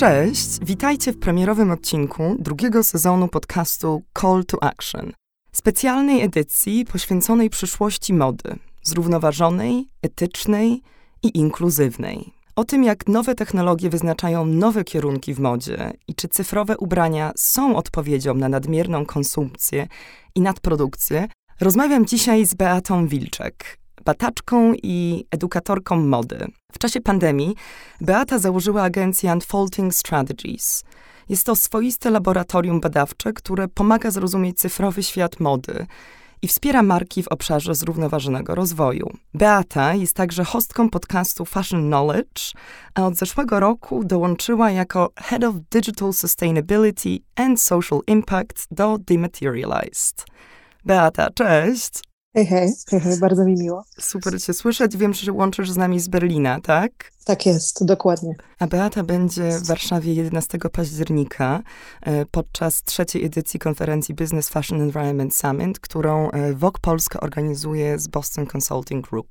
Cześć, witajcie w premierowym odcinku drugiego sezonu podcastu Call to Action, specjalnej edycji poświęconej przyszłości mody, zrównoważonej, etycznej i inkluzywnej. O tym, jak nowe technologie wyznaczają nowe kierunki w modzie i czy cyfrowe ubrania są odpowiedzią na nadmierną konsumpcję i nadprodukcję, rozmawiam dzisiaj z Beatą Wilczek, badaczką i edukatorką mody. W czasie pandemii Beata założyła agencję Unfolding Strategies. Jest to swoiste laboratorium badawcze, które pomaga zrozumieć cyfrowy świat mody i wspiera marki w obszarze zrównoważonego rozwoju. Beata jest także hostką podcastu Fashion Knowledge, a od zeszłego roku dołączyła jako Head of Digital Sustainability and Social Impact do Dematerialised. Beata, cześć! Hej, hej, hej, hej, bardzo mi miło. Super cię słyszeć. Wiem, że łączysz z nami z Berlina, tak? Tak jest, dokładnie. A Beata będzie w Warszawie 11 października podczas trzeciej edycji konferencji Business Fashion Environment Summit, którą Vogue Polska organizuje z Boston Consulting Group.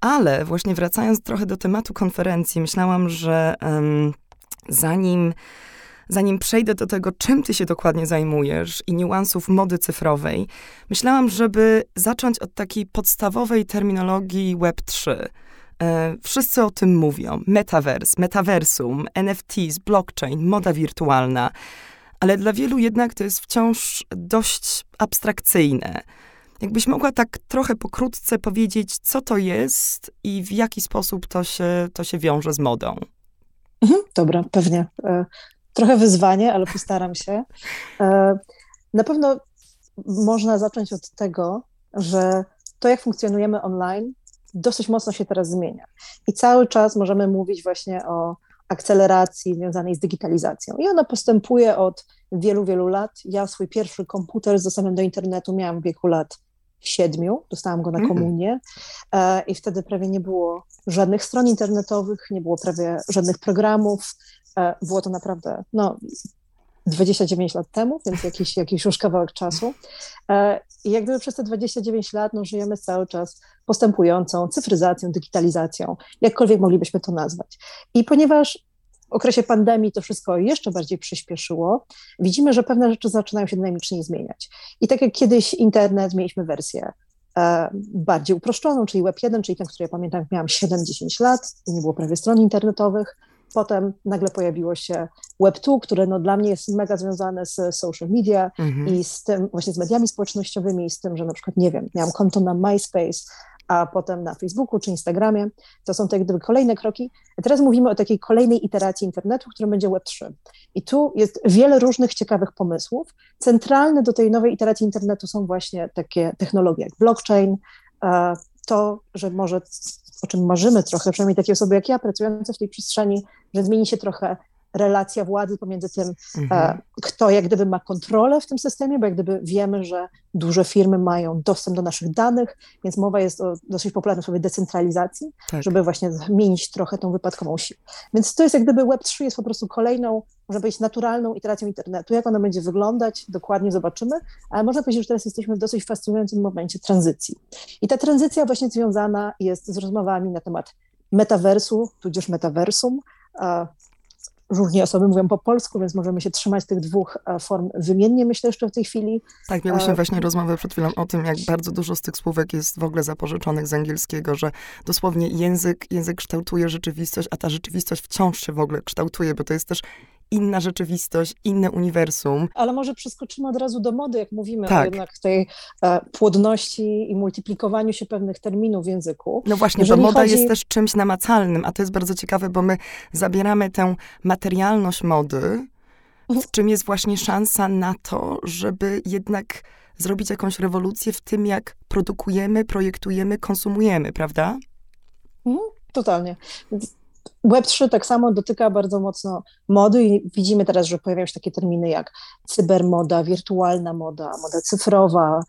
Ale właśnie wracając trochę do tematu konferencji, myślałam, że zanim przejdę do tego, czym ty się dokładnie zajmujesz i niuansów mody cyfrowej, myślałam, żeby zacząć od takiej podstawowej terminologii Web3. Wszyscy o tym mówią. Metawers, metawersum, NFTs, blockchain, moda wirtualna. Ale dla wielu jednak to jest wciąż dość abstrakcyjne. Jakbyś mogła tak trochę pokrótce powiedzieć, co to jest i w jaki sposób to się wiąże z modą. Mhm, dobra, pewnie. Trochę wyzwanie, ale postaram się. Na pewno można zacząć od tego, że to, jak funkcjonujemy online, dosyć mocno się teraz zmienia. I cały czas możemy mówić właśnie o akceleracji związanej z digitalizacją. I ona postępuje od wielu, wielu lat. Ja swój pierwszy komputer z dostępem do internetu miałam w wieku lat 7. Dostałam go na komunię i wtedy prawie nie było żadnych stron internetowych, nie było prawie żadnych programów. Było to naprawdę 29 lat temu, więc jakiś już kawałek czasu. I jak gdyby przez te 29 lat żyjemy cały czas postępującą cyfryzacją, digitalizacją, jakkolwiek moglibyśmy to nazwać. I ponieważ w okresie pandemii to wszystko jeszcze bardziej przyspieszyło, widzimy, że pewne rzeczy zaczynają się dynamicznie zmieniać. I tak jak kiedyś internet, mieliśmy wersję bardziej uproszczoną, czyli Web 1, czyli ten, który ja pamiętam, miałam 7-10 lat, nie było prawie stron internetowych. Potem nagle pojawiło się Web2, które dla mnie jest mega związane z social media i z tym właśnie z mediami społecznościowymi i z tym, że na przykład, nie wiem, miałam konto na MySpace, a potem na Facebooku czy Instagramie. To są te kolejne kroki. A teraz mówimy o takiej kolejnej iteracji internetu, która będzie Web3. I tu jest wiele różnych ciekawych pomysłów. Centralne do tej nowej iteracji internetu są właśnie takie technologie jak blockchain, to, że może, o czym marzymy trochę, przynajmniej takie osoby jak ja, pracujące w tej przestrzeni, że zmieni się trochę relacja władzy pomiędzy tym, kto jak gdyby ma kontrolę w tym systemie, bo jak gdyby wiemy, że duże firmy mają dostęp do naszych danych, więc mowa jest o dosyć popularnym słowie decentralizacji, tak, żeby właśnie zmienić trochę tą wypadkową siłę. Więc to jest jak gdyby Web3 jest po prostu kolejną, można powiedzieć, naturalną iteracją internetu. Jak ona będzie wyglądać, dokładnie zobaczymy, ale można powiedzieć, że teraz jesteśmy w dosyć fascynującym momencie tranzycji. I ta tranzycja właśnie związana jest z rozmowami na temat metawersu, tudzież metawersum. Różnie osoby mówią po polsku, więc możemy się trzymać tych dwóch form wymiennie, myślę, jeszcze w tej chwili. Tak, miałyśmy właśnie rozmowę przed chwilą o tym, jak bardzo dużo z tych słówek jest w ogóle zapożyczonych z angielskiego, że dosłownie język kształtuje rzeczywistość, a ta rzeczywistość wciąż się w ogóle kształtuje, bo to jest też inna rzeczywistość, inne uniwersum. Ale może przeskoczymy od razu do mody, jak mówimy tak, o jednak tej płodności i multiplikowaniu się pewnych terminów w języku. No właśnie, bo moda jest też czymś namacalnym, a to jest bardzo ciekawe, bo my zabieramy tę materialność mody, w czym jest właśnie szansa na to, żeby jednak zrobić jakąś rewolucję w tym, jak produkujemy, projektujemy, konsumujemy, prawda? Totalnie. Web3 tak samo dotyka bardzo mocno mody i widzimy teraz, że pojawiają się takie terminy jak cybermoda, wirtualna moda, moda cyfrowa,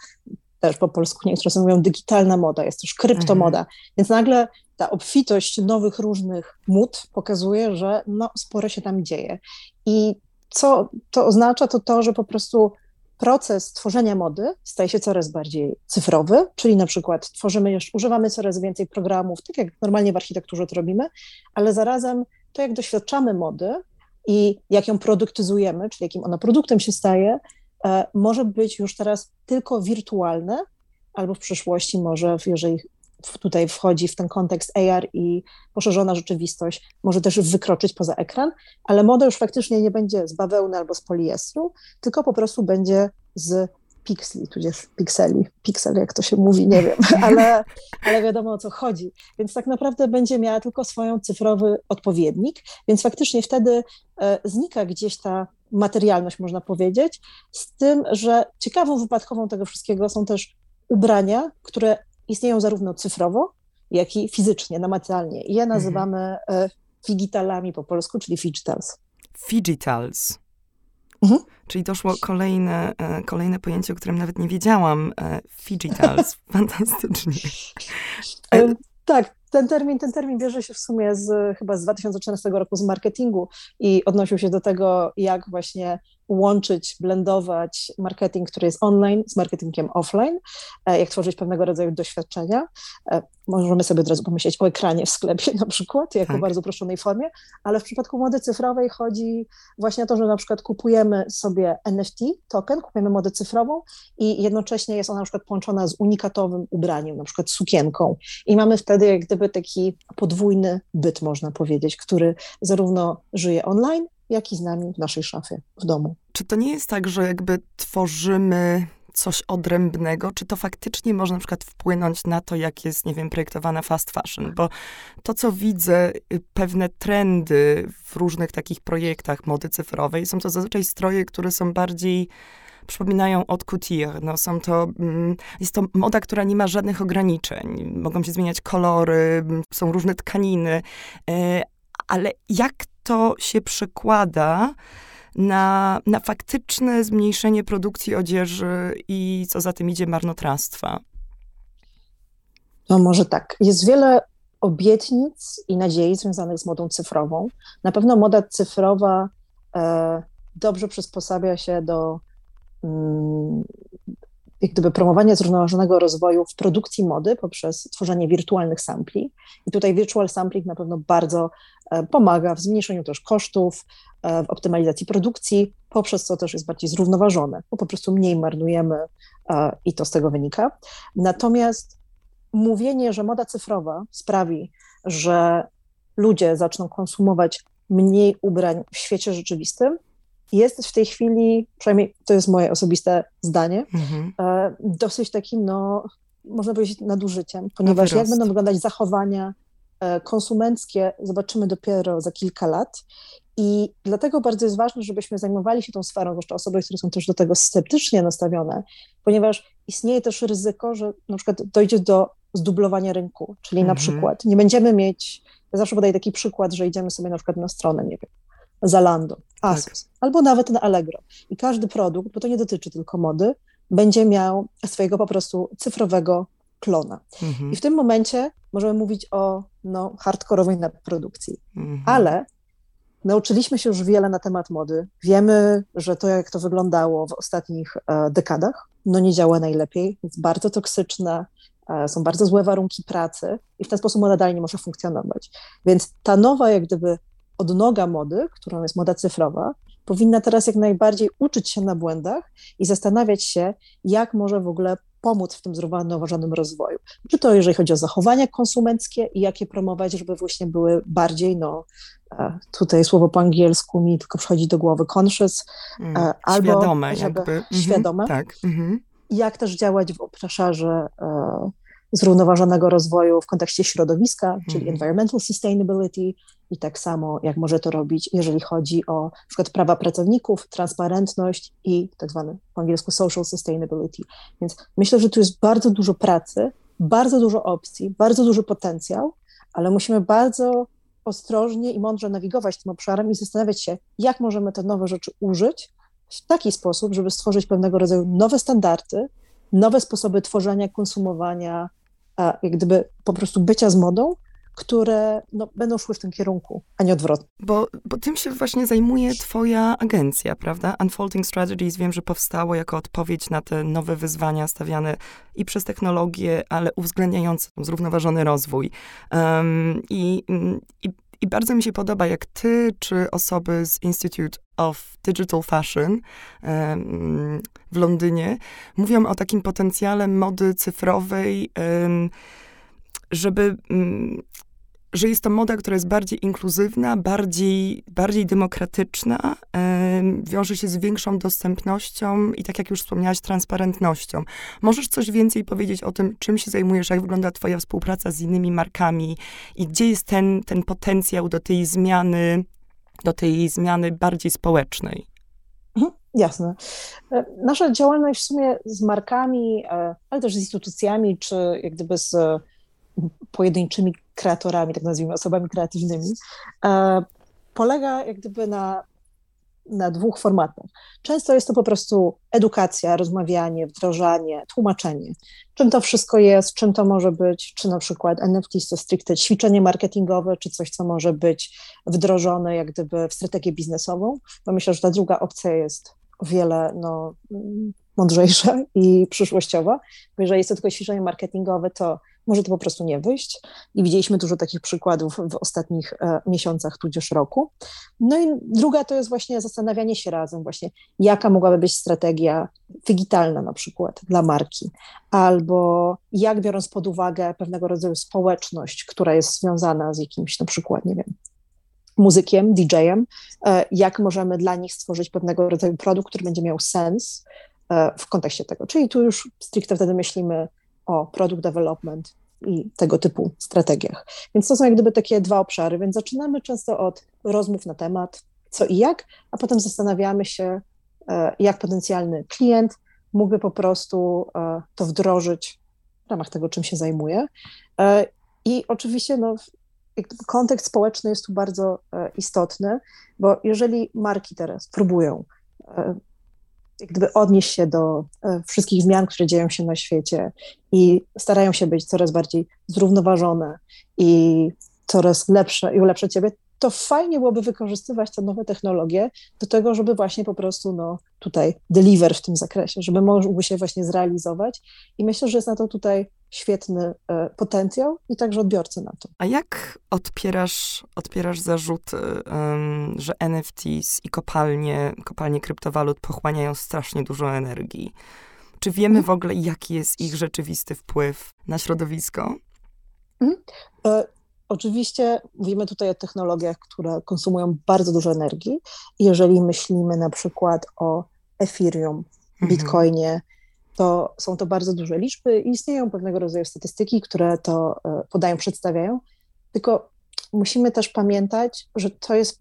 też po polsku niektórzy mówią digitalna moda, jest też kryptomoda, więc nagle ta obfitość nowych różnych mód pokazuje, że sporo się tam dzieje. I co to oznacza, to, że po prostu proces tworzenia mody staje się coraz bardziej cyfrowy, czyli na przykład używamy coraz więcej programów, tak jak normalnie w architekturze to robimy, ale zarazem to, jak doświadczamy mody, i jak ją produktyzujemy, czyli jakim ona produktem się staje, może być już teraz tylko wirtualne, albo w przyszłości może, jeżeli tutaj wchodzi w ten kontekst AR i poszerzona rzeczywistość, może też wykroczyć poza ekran, ale moda już faktycznie nie będzie z bawełny albo z poliestru, tylko po prostu będzie z piksli, tudzież pikseli, piksel jak to się mówi, nie wiem, ale wiadomo o co chodzi. Więc tak naprawdę będzie miała tylko swoją cyfrowy odpowiednik, więc faktycznie wtedy znika gdzieś ta materialność, można powiedzieć, z tym, że ciekawą wypadkową tego wszystkiego są też ubrania, które istnieją zarówno cyfrowo, jak i fizycznie, namacalnie. I je nazywamy figitalami po polsku, czyli figitals. Figitals. Mhm. Czyli doszło kolejne pojęcie, o którym nawet nie wiedziałam. Figitals. Fantastycznie. Tak, ten termin bierze się w sumie chyba z 2013 roku z marketingu i odnosił się do tego, jak właśnie łączyć, blendować marketing, który jest online z marketingiem offline, jak tworzyć pewnego rodzaju doświadczenia. Możemy sobie od razu pomyśleć o ekranie w sklepie na przykład, jako bardzo uproszczonej formie, ale w przypadku mody cyfrowej chodzi właśnie o to, że na przykład kupujemy sobie NFT token, kupujemy modę cyfrową i jednocześnie jest ona na przykład połączona z unikatowym ubraniem, na przykład sukienką i mamy wtedy jak gdyby taki podwójny byt, można powiedzieć, który zarówno żyje online, jak i z nami w naszej szafie, w domu. Czy to nie jest tak, że jakby tworzymy coś odrębnego? Czy to faktycznie może na przykład wpłynąć na to, jak jest, nie wiem, projektowana fast fashion? Bo to, co widzę, pewne trendy w różnych takich projektach mody cyfrowej, są to zazwyczaj stroje, które są bardziej... przypominają haute couture. No, jest to moda, która nie ma żadnych ograniczeń. Mogą się zmieniać kolory, są różne tkaniny, ale jak to się przekłada na faktyczne zmniejszenie produkcji odzieży i co za tym idzie marnotrawstwa? No może tak. Jest wiele obietnic i nadziei związanych z modą cyfrową. Na pewno moda cyfrowa dobrze przysposabia się do jak gdyby promowania zrównoważonego rozwoju w produkcji mody poprzez tworzenie wirtualnych sampli. I tutaj virtual sampling na pewno bardzo pomaga w zmniejszeniu też kosztów, w optymalizacji produkcji, poprzez co też jest bardziej zrównoważone, bo po prostu mniej marnujemy i to z tego wynika. Natomiast mówienie, że moda cyfrowa sprawi, że ludzie zaczną konsumować mniej ubrań w świecie rzeczywistym, jest w tej chwili, przynajmniej to jest moje osobiste zdanie, dosyć takim, no, można powiedzieć, nadużyciem, ponieważ jak będą wyglądać zachowania konsumenckie, zobaczymy dopiero za kilka lat i dlatego bardzo jest ważne, żebyśmy zajmowali się tą sferą, zwłaszcza osoby, które są też do tego sceptycznie nastawione, ponieważ istnieje też ryzyko, że na przykład dojdzie do zdublowania rynku, czyli na przykład nie będziemy mieć, ja zawsze podaję taki przykład, że idziemy sobie na przykład na stronę, nie wiem, Zalando, Asos, albo nawet na Allegro. I każdy produkt, bo to nie dotyczy tylko mody, będzie miał swojego po prostu cyfrowego klona. I w tym momencie możemy mówić o hardkorowej nadprodukcji. Ale nauczyliśmy się już wiele na temat mody. Wiemy, że to, jak to wyglądało w ostatnich dekadach, nie działa najlepiej, jest bardzo toksyczne, są bardzo złe warunki pracy i w ten sposób moda dalej nie może funkcjonować. Więc ta nowa jak gdyby odnoga mody, którą jest moda cyfrowa, powinna teraz jak najbardziej uczyć się na błędach i zastanawiać się, jak może w ogóle pomóc w tym zrównoważonym rozwoju. Czy to jeżeli chodzi o zachowania konsumenckie i jak je promować, żeby właśnie były bardziej, tutaj słowo po angielsku mi tylko przychodzi do głowy, conscious, albo świadome. Świadome. Tak. Jak też działać w obszarze zrównoważonego rozwoju w kontekście środowiska, czyli environmental sustainability, i tak samo jak może to robić, jeżeli chodzi o na przykład prawa pracowników, transparentność i tak zwane po angielsku social sustainability. Więc myślę, że tu jest bardzo dużo pracy, bardzo dużo opcji, bardzo duży potencjał, ale musimy bardzo ostrożnie i mądrze nawigować tym obszarem i zastanawiać się, jak możemy te nowe rzeczy użyć w taki sposób, żeby stworzyć pewnego rodzaju nowe standardy, nowe sposoby tworzenia, konsumowania, jak gdyby po prostu bycia z modą, które będą szły w tym kierunku, a nie odwrotnie. Bo tym się właśnie zajmuje twoja agencja, prawda? Unfolding Strategies, wiem, że powstało jako odpowiedź na te nowe wyzwania stawiane i przez technologię, ale uwzględniające zrównoważony rozwój. I bardzo mi się podoba, jak ty czy osoby z Institute of Digital Fashion w Londynie mówią o takim potencjale mody cyfrowej, że jest to moda, która jest bardziej inkluzywna, bardziej demokratyczna, wiąże się z większą dostępnością i, tak jak już wspomniałaś, transparentnością. Możesz coś więcej powiedzieć o tym, czym się zajmujesz, jak wygląda twoja współpraca z innymi markami i gdzie jest ten potencjał do tej zmiany bardziej społecznej? Jasne. Nasza działalność w sumie z markami, ale też z instytucjami, czy jak gdyby z pojedynczymi kreatorami, tak nazwijmy, osobami kreatywnymi, polega jak gdyby na dwóch formatach. Często jest to po prostu edukacja, rozmawianie, wdrażanie, tłumaczenie. Czym to wszystko jest, czym to może być, czy na przykład NFTs to stricte ćwiczenie marketingowe, czy coś, co może być wdrożone jak gdyby w strategię biznesową, bo myślę, że ta druga opcja jest o wiele mądrzejsza i przyszłościowa. Bo jeżeli jest to tylko ćwiczenie marketingowe, to może to po prostu nie wyjść i widzieliśmy dużo takich przykładów w ostatnich miesiącach, tudzież roku. No i druga to jest właśnie zastanawianie się razem właśnie, jaka mogłaby być strategia figitalna na przykład dla marki, albo jak, biorąc pod uwagę pewnego rodzaju społeczność, która jest związana z jakimś na przykład, nie wiem, muzykiem, DJ-em, jak możemy dla nich stworzyć pewnego rodzaju produkt, który będzie miał sens w kontekście tego. Czyli tu już stricte wtedy myślimy o product development i tego typu strategiach. Więc to są jak gdyby takie dwa obszary, więc zaczynamy często od rozmów na temat co i jak, a potem zastanawiamy się, jak potencjalny klient mógłby po prostu to wdrożyć w ramach tego, czym się zajmuje. I oczywiście kontekst społeczny jest tu bardzo istotny, bo jeżeli marki teraz próbują jak gdyby odnieść się do wszystkich zmian, które dzieją się na świecie i starają się być coraz bardziej zrównoważone i coraz lepsze i ulepszać siebie, to fajnie byłoby wykorzystywać te nowe technologie do tego, żeby właśnie po prostu tutaj deliver w tym zakresie, żeby mógł się właśnie zrealizować i myślę, że jest na to tutaj świetny potencjał i także odbiorcy na to. A jak odpierasz zarzut, że NFTs i kopalnie kryptowalut pochłaniają strasznie dużo energii? Czy wiemy w ogóle, jaki jest ich rzeczywisty wpływ na środowisko? Oczywiście mówimy tutaj o technologiach, które konsumują bardzo dużo energii. Jeżeli myślimy na przykład o Ethereum, Bitcoinie, to są to bardzo duże liczby i istnieją pewnego rodzaju statystyki, które to podają, przedstawiają. Tylko musimy też pamiętać, że to jest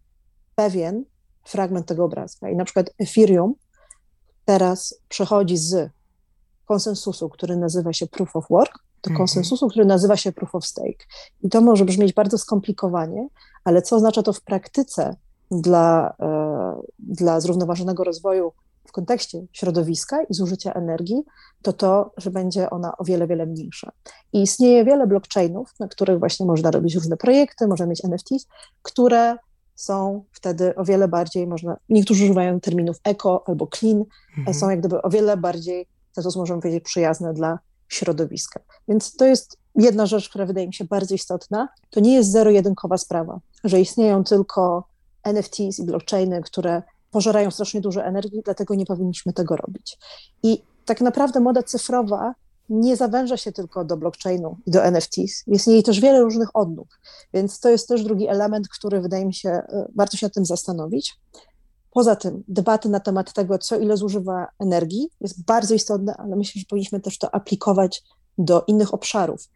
pewien fragment tego obrazka. I na przykład Ethereum teraz przechodzi z konsensusu, który nazywa się proof of work, do konsensusu, który nazywa się proof of stake. I to może brzmieć bardzo skomplikowanie, ale co oznacza to w praktyce dla zrównoważonego rozwoju w kontekście środowiska i zużycia energii, to, że będzie ona o wiele, wiele mniejsza. I istnieje wiele blockchainów, na których właśnie można robić różne projekty, można mieć NFTs, które są wtedy o wiele bardziej, niektórzy używają terminów eco albo clean, są jak gdyby o wiele bardziej, teraz możemy powiedzieć, przyjazne dla środowiska. Więc to jest jedna rzecz, która wydaje mi się bardzo istotna. To nie jest zero-jedynkowa sprawa, że istnieją tylko NFTs i blockchainy, które pożerają strasznie dużo energii, dlatego nie powinniśmy tego robić. I tak naprawdę moda cyfrowa nie zawęża się tylko do blockchainu i do NFTs. Jest jej też wiele różnych odnóg, więc to jest też drugi element, który wydaje mi się, warto się nad tym zastanowić. Poza tym debaty na temat tego, co ile zużywa energii, jest bardzo istotne, ale myślę, że powinniśmy też to aplikować do innych obszarów.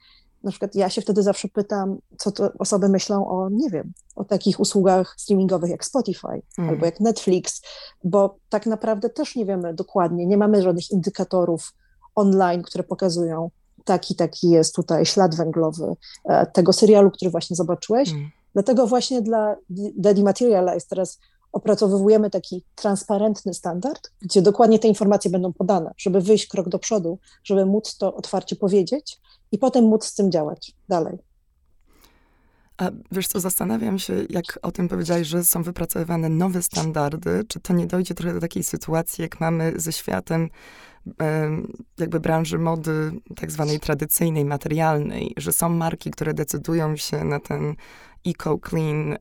Na przykład ja się wtedy zawsze pytam, co to osoby myślą o, nie wiem, o takich usługach streamingowych jak Spotify albo jak Netflix, bo tak naprawdę też nie wiemy dokładnie, nie mamy żadnych indykatorów online, które pokazują taki jest tutaj ślad węglowy tego serialu, który właśnie zobaczyłeś. Dlatego właśnie dla Dematerialised teraz opracowujemy taki transparentny standard, gdzie dokładnie te informacje będą podane, żeby wyjść krok do przodu, żeby móc to otwarcie powiedzieć i potem móc z tym działać dalej. A wiesz co, zastanawiam się, jak o tym powiedziałeś, że są wypracowywane nowe standardy, czy to nie dojdzie trochę do takiej sytuacji, jak mamy ze światem jakby branży mody tak zwanej tradycyjnej, materialnej, że są marki, które decydują się na ten eco, clean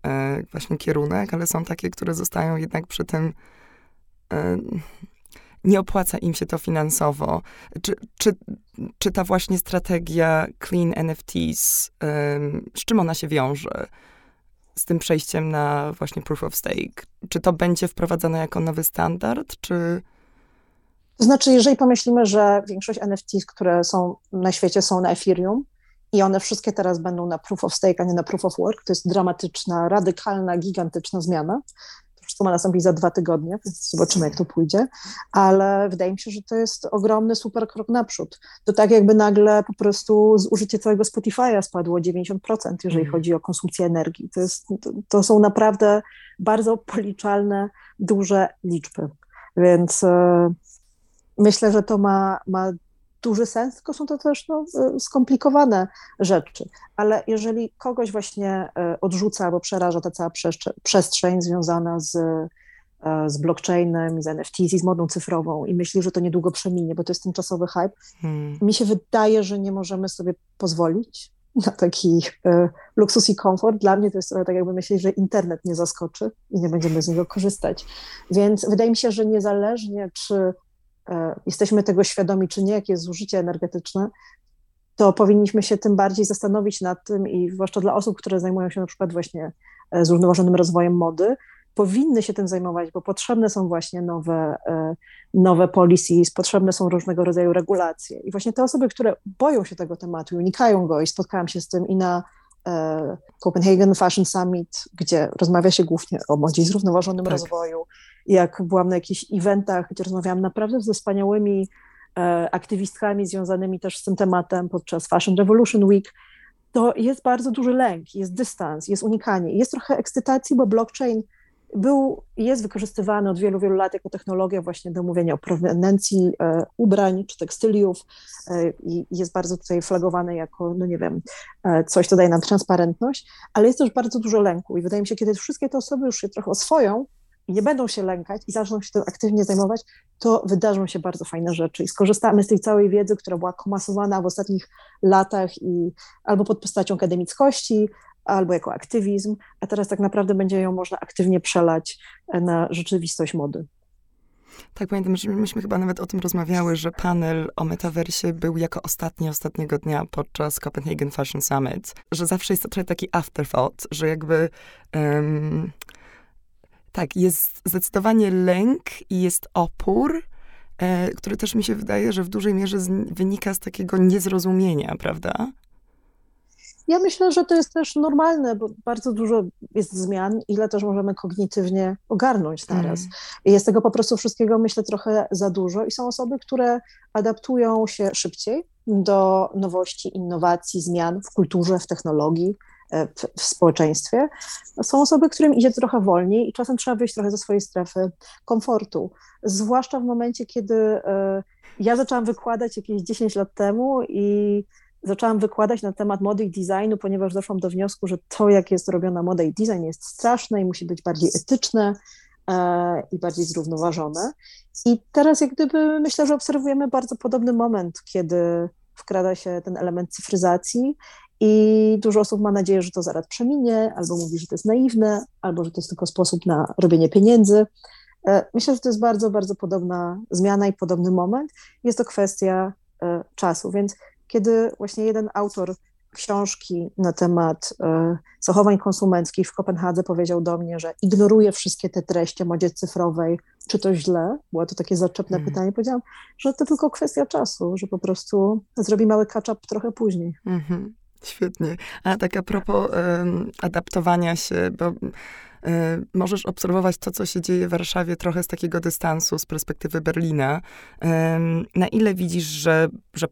właśnie kierunek, ale są takie, które zostają jednak przy tym, nie opłaca im się to finansowo. Czy ta właśnie strategia clean NFTs, z czym ona się wiąże? Z tym przejściem na właśnie proof of stake? Czy to będzie wprowadzane jako nowy standard, czy... To znaczy, jeżeli pomyślimy, że większość NFTs, które są na świecie, są na Ethereum i one wszystkie teraz będą na proof of stake, a nie na proof of work, to jest dramatyczna, radykalna, gigantyczna zmiana. To już to ma nastąpić za 2 tygodnie, więc zobaczymy, jak to pójdzie. Ale wydaje mi się, że to jest ogromny, super krok naprzód. To tak jakby nagle po prostu zużycie całego Spotify'a spadło 90%, jeżeli chodzi o konsumpcję energii. To są naprawdę bardzo policzalne, duże liczby. Więc... myślę, że to ma duży sens, tylko są to też skomplikowane rzeczy. Ale jeżeli kogoś właśnie odrzuca albo przeraża ta cała przestrzeń związana z blockchainem, z NFTs i z modą cyfrową i myśli, że to niedługo przeminie, bo to jest tymczasowy hype, mi się wydaje, że nie możemy sobie pozwolić na taki luksus i komfort. Dla mnie to jest tak jakby myśleć, że internet nie zaskoczy i nie będziemy z niego korzystać. Więc wydaje mi się, że niezależnie czy jesteśmy tego świadomi, czy nie, jakie jest zużycie energetyczne, to powinniśmy się tym bardziej zastanowić nad tym i zwłaszcza dla osób, które zajmują się na przykład właśnie zrównoważonym rozwojem mody, powinny się tym zajmować, bo potrzebne są właśnie nowe policies, potrzebne są różnego rodzaju regulacje. I właśnie te osoby, które boją się tego tematu i unikają go, i spotkałam się z tym i na Copenhagen Fashion Summit, gdzie rozmawia się głównie o modzie i zrównoważonym rozwoju. Jak byłam na jakichś eventach, gdzie rozmawiałam naprawdę ze wspaniałymi aktywistkami związanymi też z tym tematem podczas Fashion Revolution Week, to jest bardzo duży lęk, jest dystans, jest unikanie. Jest trochę ekscytacji, bo blockchain jest wykorzystywany od wielu, wielu lat jako technologia właśnie do mówienia o proweniencji ubrań czy tekstyliów i jest bardzo tutaj flagowane jako, coś, co daje nam transparentność, ale jest też bardzo dużo lęku i wydaje mi się, kiedy wszystkie te osoby już się trochę oswoją i nie będą się lękać i zaczną się tym aktywnie zajmować, to wydarzą się bardzo fajne rzeczy i skorzystamy z tej całej wiedzy, która była komasowana w ostatnich latach i albo pod postacią akademickości, albo jako aktywizm, a teraz tak naprawdę będzie ją można aktywnie przelać na rzeczywistość mody. Tak, pamiętam, że myśmy chyba nawet o tym rozmawiały, że panel o metawersie był jako ostatniego dnia podczas Copenhagen Fashion Summit, że zawsze jest to trochę taki afterthought, że jakby tak, jest zdecydowanie lęk i jest opór, który też mi się wydaje, że w dużej mierze wynika z takiego niezrozumienia, prawda? Ja myślę, że to jest też normalne, bo bardzo dużo jest zmian, ile też możemy kognitywnie ogarnąć teraz. I jest tego po prostu wszystkiego, myślę, trochę za dużo i są osoby, które adaptują się szybciej do nowości, innowacji, zmian w kulturze, w technologii, w społeczeństwie. Są osoby, którym idzie trochę wolniej i czasem trzeba wyjść trochę ze swojej strefy komfortu, zwłaszcza w momencie, kiedy ja zaczęłam wykładać jakieś 10 lat temu i zaczęłam wykładać na temat mody i designu, ponieważ doszłam do wniosku, że to, jak jest robiona moda i design, jest straszne i musi być bardziej etyczne i bardziej zrównoważone. I teraz jak gdyby myślę, że obserwujemy bardzo podobny moment, kiedy wkrada się ten element cyfryzacji i dużo osób ma nadzieję, że to zaraz przeminie, albo mówi, że to jest naiwne, albo że to jest tylko sposób na robienie pieniędzy. Myślę, że to jest bardzo, bardzo podobna zmiana i podobny moment. Jest to kwestia czasu, więc kiedy właśnie jeden autor książki na temat zachowań konsumenckich w Kopenhadze powiedział do mnie, że ignoruje wszystkie te treści o modzie cyfrowej, czy to źle? Było to takie zaczepne pytanie. Powiedziałam, że to tylko kwestia czasu, że po prostu zrobi mały catch-up trochę później. Świetnie. A tak a propos adaptowania się, bo możesz obserwować to, co się dzieje w Warszawie trochę z takiego dystansu, z perspektywy Berlina. Na ile widzisz, że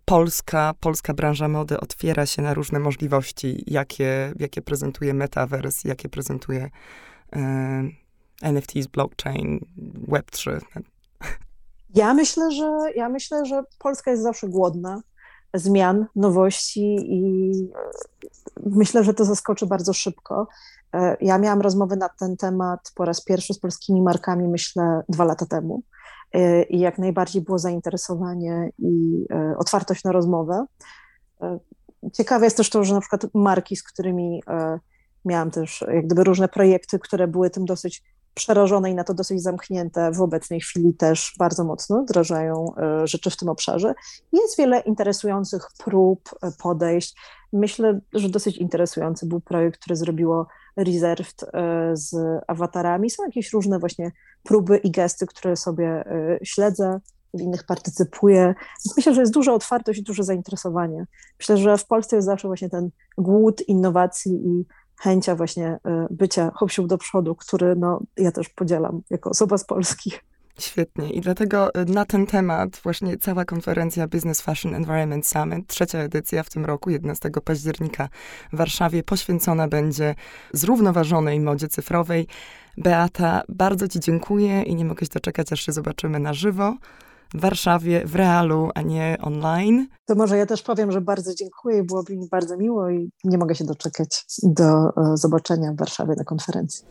polska branża mody otwiera się na różne możliwości, jakie prezentuje metawers, jakie prezentuje NFTs, blockchain, Web3? Ja myślę, że Polska jest zawsze głodna zmian, nowości i myślę, że to zaskoczy bardzo szybko. Ja miałam rozmowy na ten temat po raz pierwszy z polskimi markami, myślę, 2 lata temu i jak najbardziej było zainteresowanie i otwartość na rozmowę. Ciekawe jest też to, że na przykład marki, z którymi Miałam też jak gdyby różne projekty, które były tym dosyć przerażone i na to dosyć zamknięte. W obecnej chwili też bardzo mocno wdrażają rzeczy w tym obszarze. Jest wiele interesujących prób, podejść. Myślę, że dosyć interesujący był projekt, który zrobiło Reserved z awatarami. Są jakieś różne właśnie próby i gesty, które sobie śledzę, w innych partycypuję. Myślę, że jest duża otwartość i duże zainteresowanie. Myślę, że w Polsce jest zawsze właśnie ten głód innowacji i chęcia właśnie bycia hopsiu do przodu, który ja też podzielam jako osoba z Polski. Świetnie. I dlatego na ten temat właśnie cała konferencja Business Fashion Environment Summit, trzecia edycja w tym roku, 11 października w Warszawie, poświęcona będzie zrównoważonej modzie cyfrowej. Beata, bardzo Ci dziękuję i nie mogę się doczekać, aż się zobaczymy na żywo w Warszawie, w realu, a nie online. To może ja też powiem, że bardzo dziękuję i byłoby mi bardzo miło i nie mogę się doczekać do zobaczenia w Warszawie na konferencji.